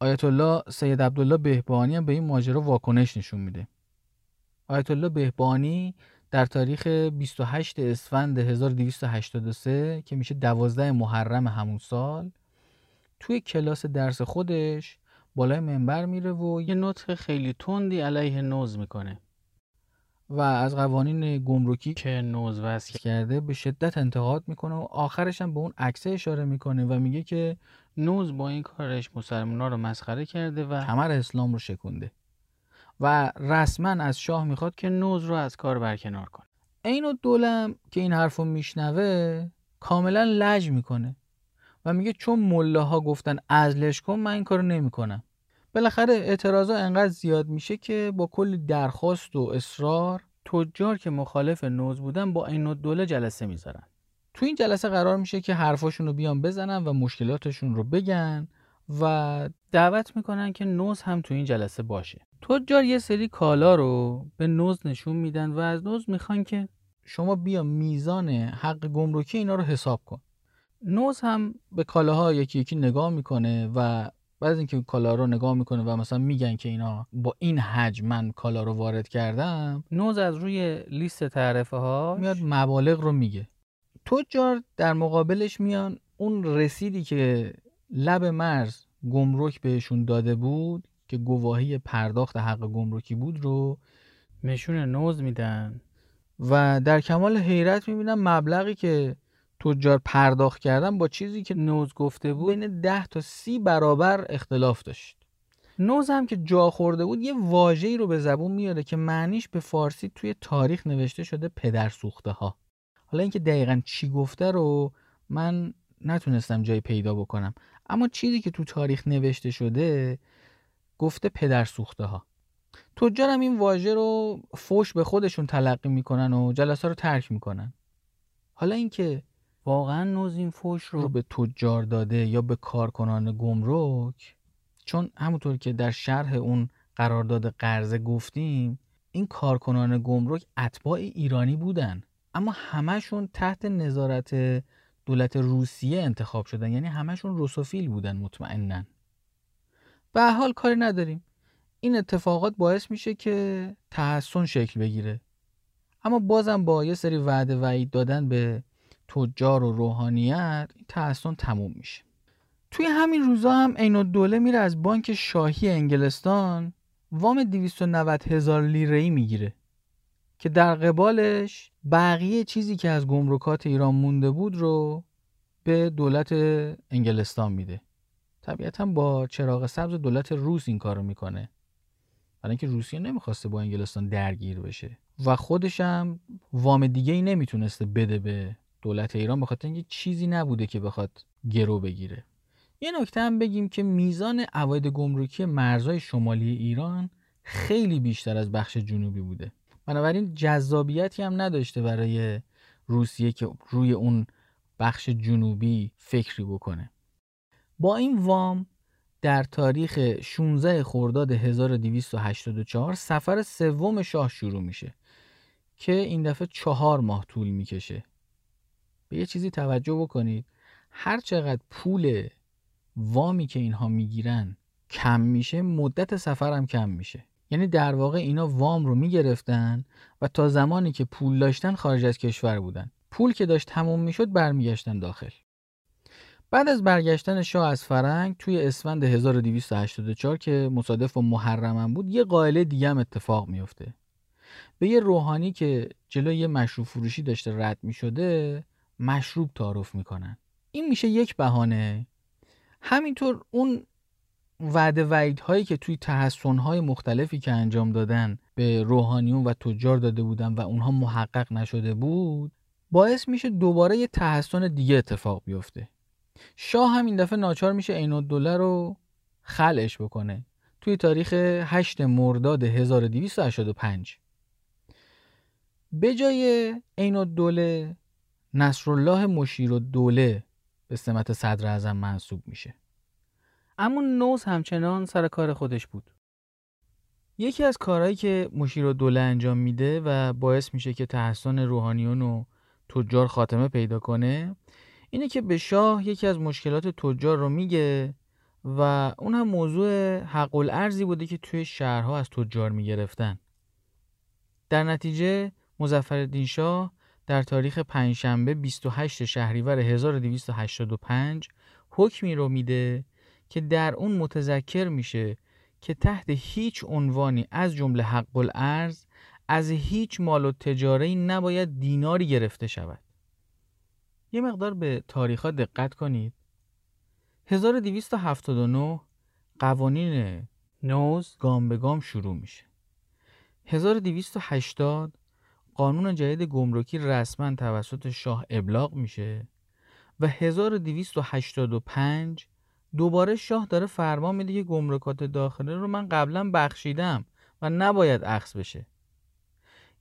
آیت الله سید عبدالله بهبهانی هم به این ماجرا واکنش نشون میده. آیت الله بهبهانی در تاریخ 28 اسفند 1283 که میشه 12 محرم همون سال توی کلاس درس خودش بالای منبر میره و یه نطق خیلی تندی علیه نوز میکنه و از قوانین گمرکی که نوز وضع کرده به شدت انتقاد میکنه و آخرش هم به اون عکسه اشاره میکنه و میگه که نوز با این کارش مسلمونا رو مسخره کرده و کمر اسلام رو شکونده و رسما از شاه میخواد که نوز رو از کار برکنار کنه. عینالدوله که این حرفو میشنوه کاملا لج میکنه و میگه چون ملاها گفتن عزلش کن من این کارو نمیکنم. بالاخره اعتراضا انقدر زیاد میشه که با کلی درخواست و اصرار تجار که مخالف نوز بودن با عینالدوله جلسه میذارن. تو این جلسه قرار میشه که حرفاشون رو بیان بزنن و مشکلاتشون رو بگن و دعوت میکنن که نوز هم تو این جلسه باشه. تجار یه سری کالا رو به نوز نشون میدن و از نوز میخوان که شما بیا میزان حق گمرکی اینا رو حساب کن. نوز هم به کالاها یکی یکی نگاه میکنه و بعد از اینکه کالا رو نگاه میکنه و مثلا میگن که اینا با این حجم من کالا رو وارد کردم، نوز از روی لیست تعرفه ها میاد مبالغ رو میگه. تجار در مقابلش میان اون رسیدی که لب مرز گمرک بهشون داده بود که گواهی پرداخت حق گمرکی بود رو نشون نوز میدن و در کمال حیرت میبینن مبلغی که تجار پرداخت کردن با چیزی که نوز گفته بود بین 10 تا 30 برابر اختلاف داشت. نوز هم که جا خورده بود یه واژه‌ای رو به زبون میاره که معنیش به فارسی توی تاریخ نوشته شده پدرسوخته ها. حالا اینکه دقیقاً چی گفته رو من نتونستم جایی پیدا بکنم، اما چیزی که تو تاریخ نوشته شده گفته پدرسوخته ها. تجار هم این واژه رو فوش به خودشون تلقی میکنن و جلسه رو ترک میکنن. حالا اینکه واقعا نوز این فوش رو به تجار داده یا به کارکنان گمرک، چون همونطور که در شرح اون قرارداد قرضه گفتیم این کارکنان گمرک اتباع ایرانی بودن اما همشون تحت نظارت دولت روسیه انتخاب شدن، یعنی همشون روسوفیل بودن مطمئنن. به هر حال کاری نداریم، این اتفاقات باعث میشه که تحسن شکل بگیره، اما بازم با یه سری وعده وعید دادن به تجار و روحانیت این تحسن تموم میشه. توی همین روزا هم عینالدوله میره از بانک شاهی انگلستان وام 290,000 لیره‌ای میگیره که در قبالش بقیه چیزی که از گمرکات ایران مونده بود رو به دولت انگلستان میده. طبیعتاً با چراغ سبز دولت روس این کارو میکنه، برای اینکه روسیه نمیخواسته با انگلستان درگیر بشه و خودش هم وام دیگه ای نمیتونسته بده به دولت ایران بخاطر اینکه چیزی نبوده که بخواد گرو بگیره. یه نکته هم بگیم که میزان عواید گمرکی مرزهای شمالی ایران خیلی بیشتر از بخش جنوبی بوده، بنابراین جذابیتی هم نداشته برای روسیه که روی اون بخش جنوبی فکری بکنه. با این وام در تاریخ 16 خرداد 1284 سفر سوم شاه شروع میشه که این دفعه 4 ماه طول میکشه. به یه چیزی توجه بکنید، هر چقدر پول وامی که اینها میگیرن کم میشه مدت سفر هم کم میشه، یعنی در واقع اینا وام رو میگرفتن و تا زمانی که پول داشتن خارج از کشور بودن، پول که داشت تموم میشد برمیگشتن داخل. بعد از برگشتن شاه از فرنگ توی اسفند 1284 که مصادف و محرم بود یه قائله دیگه هم اتفاق میفته. به یه روحانی که جلوی مشروب فروشی داشته رد میشده مشروب تعارف میکنن. این میشه یک بهانه. همینطور اون وعده وعیدهایی که توی تحسنهای مختلفی که انجام دادن به روحانیون و تجار داده بودن و اونها محقق نشده بود باعث میشه دوباره یه تحسن دیگه اتفاق بیفته. شاه هم این دفعه ناچار میشه عینالدوله رو خلعش بکنه توی تاریخ 8 مرداد 1285. به جای عینالدوله نصرالله مشیرالدوله به سمت صدر اعظم منصوب میشه. اما نوز همچنان سر کار خودش بود. یکی از کارهایی که مشیرالدوله انجام میده و باعث میشه که تحسن روحانیون و تجار خاتمه پیدا کنه اینه که به شاه یکی از مشکلات تجار رو میگه و اون هم موضوع حق الارضی بوده که توی شهرها از تجار میگرفتن. در نتیجه مظفرالدین شاه در تاریخ پنجشنبه 28 شهریور 1285 حکمی رو میده که در اون متذکر میشه که تحت هیچ عنوانی از جمله حق الارض از هیچ مال و تجاری نباید دیناری گرفته شود. یه مقدار به تاریخ‌ها دقت کنید. 1279 قوانین نوز گام به گام شروع میشه. 1280 قانون جدید گمرکی رسما توسط شاه ابلاغ میشه و 1285 دوباره شاه داره فرمان میده که گمرکات داخلی رو من قبلا بخشیدم و نباید اخذ بشه.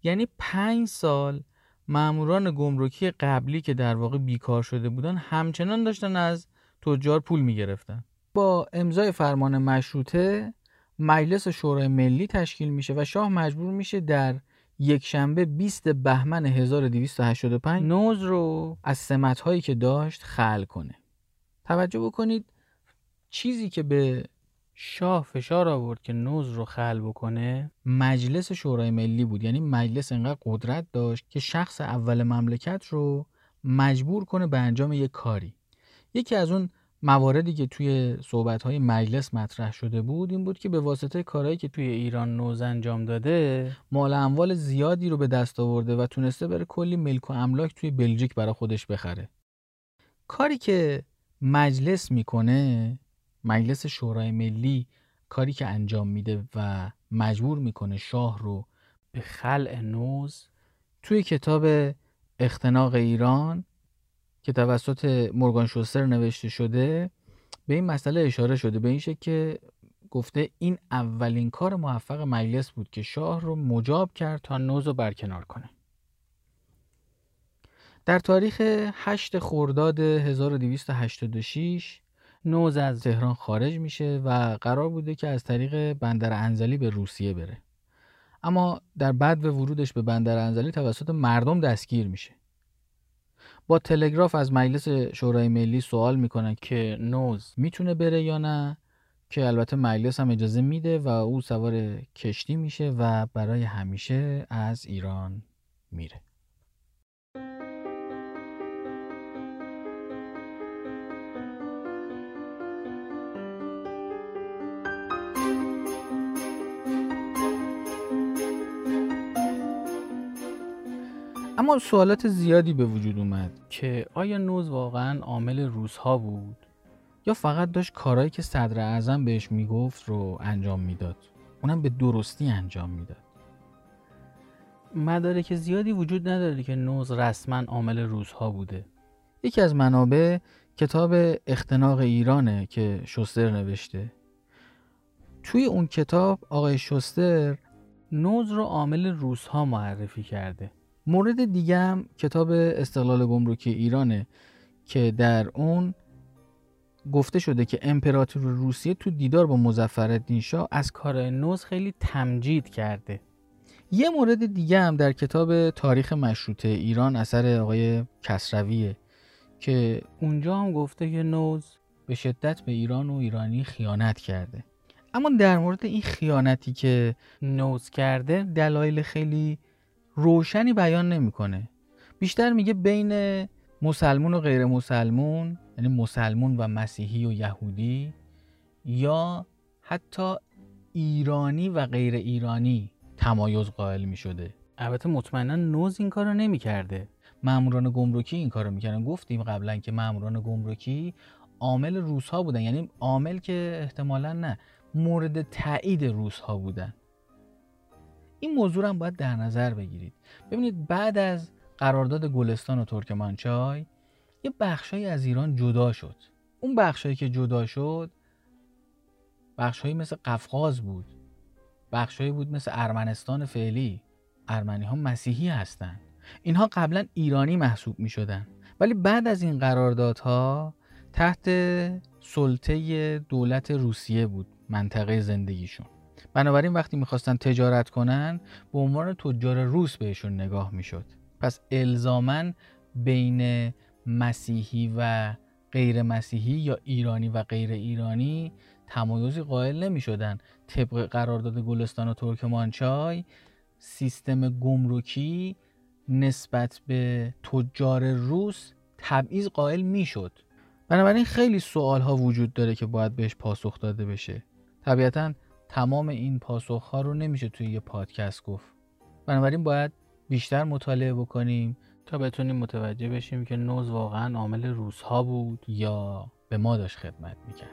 یعنی 5 سال ماموران گمرکی قبلی که در واقع بیکار شده بودن همچنان داشتن از تجار پول میگرفتن. با امضای فرمان مشروطه مجلس شورای ملی تشکیل میشه و شاه مجبور میشه در یکشنبه 20 بهمن 1285 نوز رو از سمت‌هایی که داشت خلع کنه. توجه بکنید، چیزی که به شاه فشار آورد که نوز رو خلع بکنه مجلس شورای ملی بود. یعنی مجلس انقدر قدرت داشت که شخص اول مملکت رو مجبور کنه به انجام یک کاری. یکی از اون مواردی که توی صحبت‌های مجلس مطرح شده بود این بود که به واسطه کارهایی که توی ایران نوز انجام داده مال اموال زیادی رو به دست آورده و تونسته بره کلی ملک و املاک توی بلژیک برای خودش بخره. کاری که مجلس میکنه، مجلس شورای ملی کاری که انجام میده و مجبور میکنه شاه رو به خلع نوز، توی کتاب اختناق ایران که توسط مورگان شوستر نوشته شده به این مسئله اشاره شده، به این شکل که گفته این اولین کار موفق مجلس بود که شاه رو مجاب کرد تا نوز رو برکنار کنه. در تاریخ 8 خرداد 1286 نوز از تهران خارج میشه و قرار بوده که از طریق بندر انزلی به روسیه بره، اما در بعد و ورودش به بندر انزلی توسط مردم دستگیر میشه. با تلگراف از مجلس شورای ملی سوال میکنن که نوز میتونه بره یا نه، که البته مجلس هم اجازه میده و او سوار کشتی میشه و برای همیشه از ایران میره. اما سوالات زیادی به وجود اومد که آیا نوز واقعا عامل روس‌ها بود یا فقط داشت کارهایی که صدر اعظم بهش میگفت رو انجام میداد، اونم به درستی انجام میداد. مدارک زیادی وجود نداره که نوز رسما عامل روس‌ها بوده. یکی از منابع کتاب اختناق ایرانه که شوستر نوشته. توی اون کتاب آقای شوستر نوز رو عامل روس‌ها معرفی کرده. مورد دیگه هم کتاب استقلال گمرکی ایرانه که در اون گفته شده که امپراتور روسیه تو دیدار با مظفرالدین شاه از کار نوز خیلی تمجید کرده. یه مورد دیگه هم در کتاب تاریخ مشروطه ایران اثر آقای کسرویه که اونجا هم گفته که نوز به شدت به ایران و ایرانی خیانت کرده. اما در مورد این خیانتی که نوز کرده دلایل خیلی روشنی بیان نمیکنه. بیشتر میگه بین مسلمون و غیر مسلمون، یعنی مسلمون و مسیحی و یهودی، یا حتی ایرانی و غیر ایرانی تمایز قائل میشده. البته مطمئنا نوز این کارو نمیکرده. ماموران گمرکی این کارو میکردن. گفتیم قبلا که ماموران گمرکی عامل روس‌ها بودن، یعنی عامل که احتمالاً نه، مورد تایید روس‌ها بودن. این موضوع هم باید در نظر بگیرید. ببینید بعد از قرارداد گلستان و ترکمنچای یه بخشایی از ایران جدا شد. اون بخشایی که جدا شد بخشایی مثل قفقاز بود، بخشایی بود مثل ارمنستان فعلی، ارمنی ها مسیحی هستند. اینها قبلا ایرانی محسوب می شدن، ولی بعد از این قراردادها تحت سلطه دولت روسیه بود منطقه زندگیشون. بنابراین وقتی میخواستن تجارت کنن به عنوان تجار روس بهشون نگاه میشد. پس الزاماً بین مسیحی و غیر مسیحی یا ایرانی و غیر ایرانی تمایزی قائل نمی شدن. طبق قرارداد گلستان و ترکمانچای سیستم گمرکی نسبت به تجار روس تبعیض قائل می شد. بنابراین خیلی سوال ها وجود داره که باید بهش پاسخ داده بشه. طبیعتاً تمام این پاسخ ها رو نمیشه توی یه پادکست گفت. بنابراین باید بیشتر مطالعه بکنیم تا بتونیم متوجه بشیم که نوز واقعا عامل روس‌ها بود یا به ما داشت خدمت میکرد.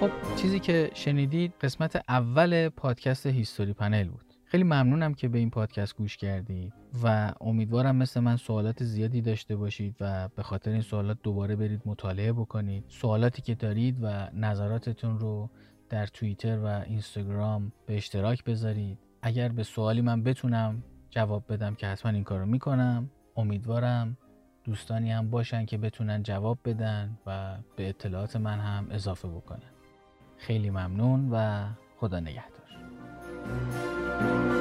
خب چیزی که شنیدید قسمت اول پادکست هیستوری پنل بود. خیلی ممنونم که به این پادکست گوش کردید و امیدوارم مثل من سوالات زیادی داشته باشید و به خاطر این سوالات دوباره برید مطالعه بکنید. سوالاتی که دارید و نظراتتون رو در توییتر و اینستاگرام به اشتراک بذارید. اگر به سوالی من بتونم جواب بدم که حتما این کارو میکنم، امیدوارم دوستانی هم باشن که بتونن جواب بدن و به اطلاعات من هم اضافه بکنن. خیلی ممنون و خدا نگهدار.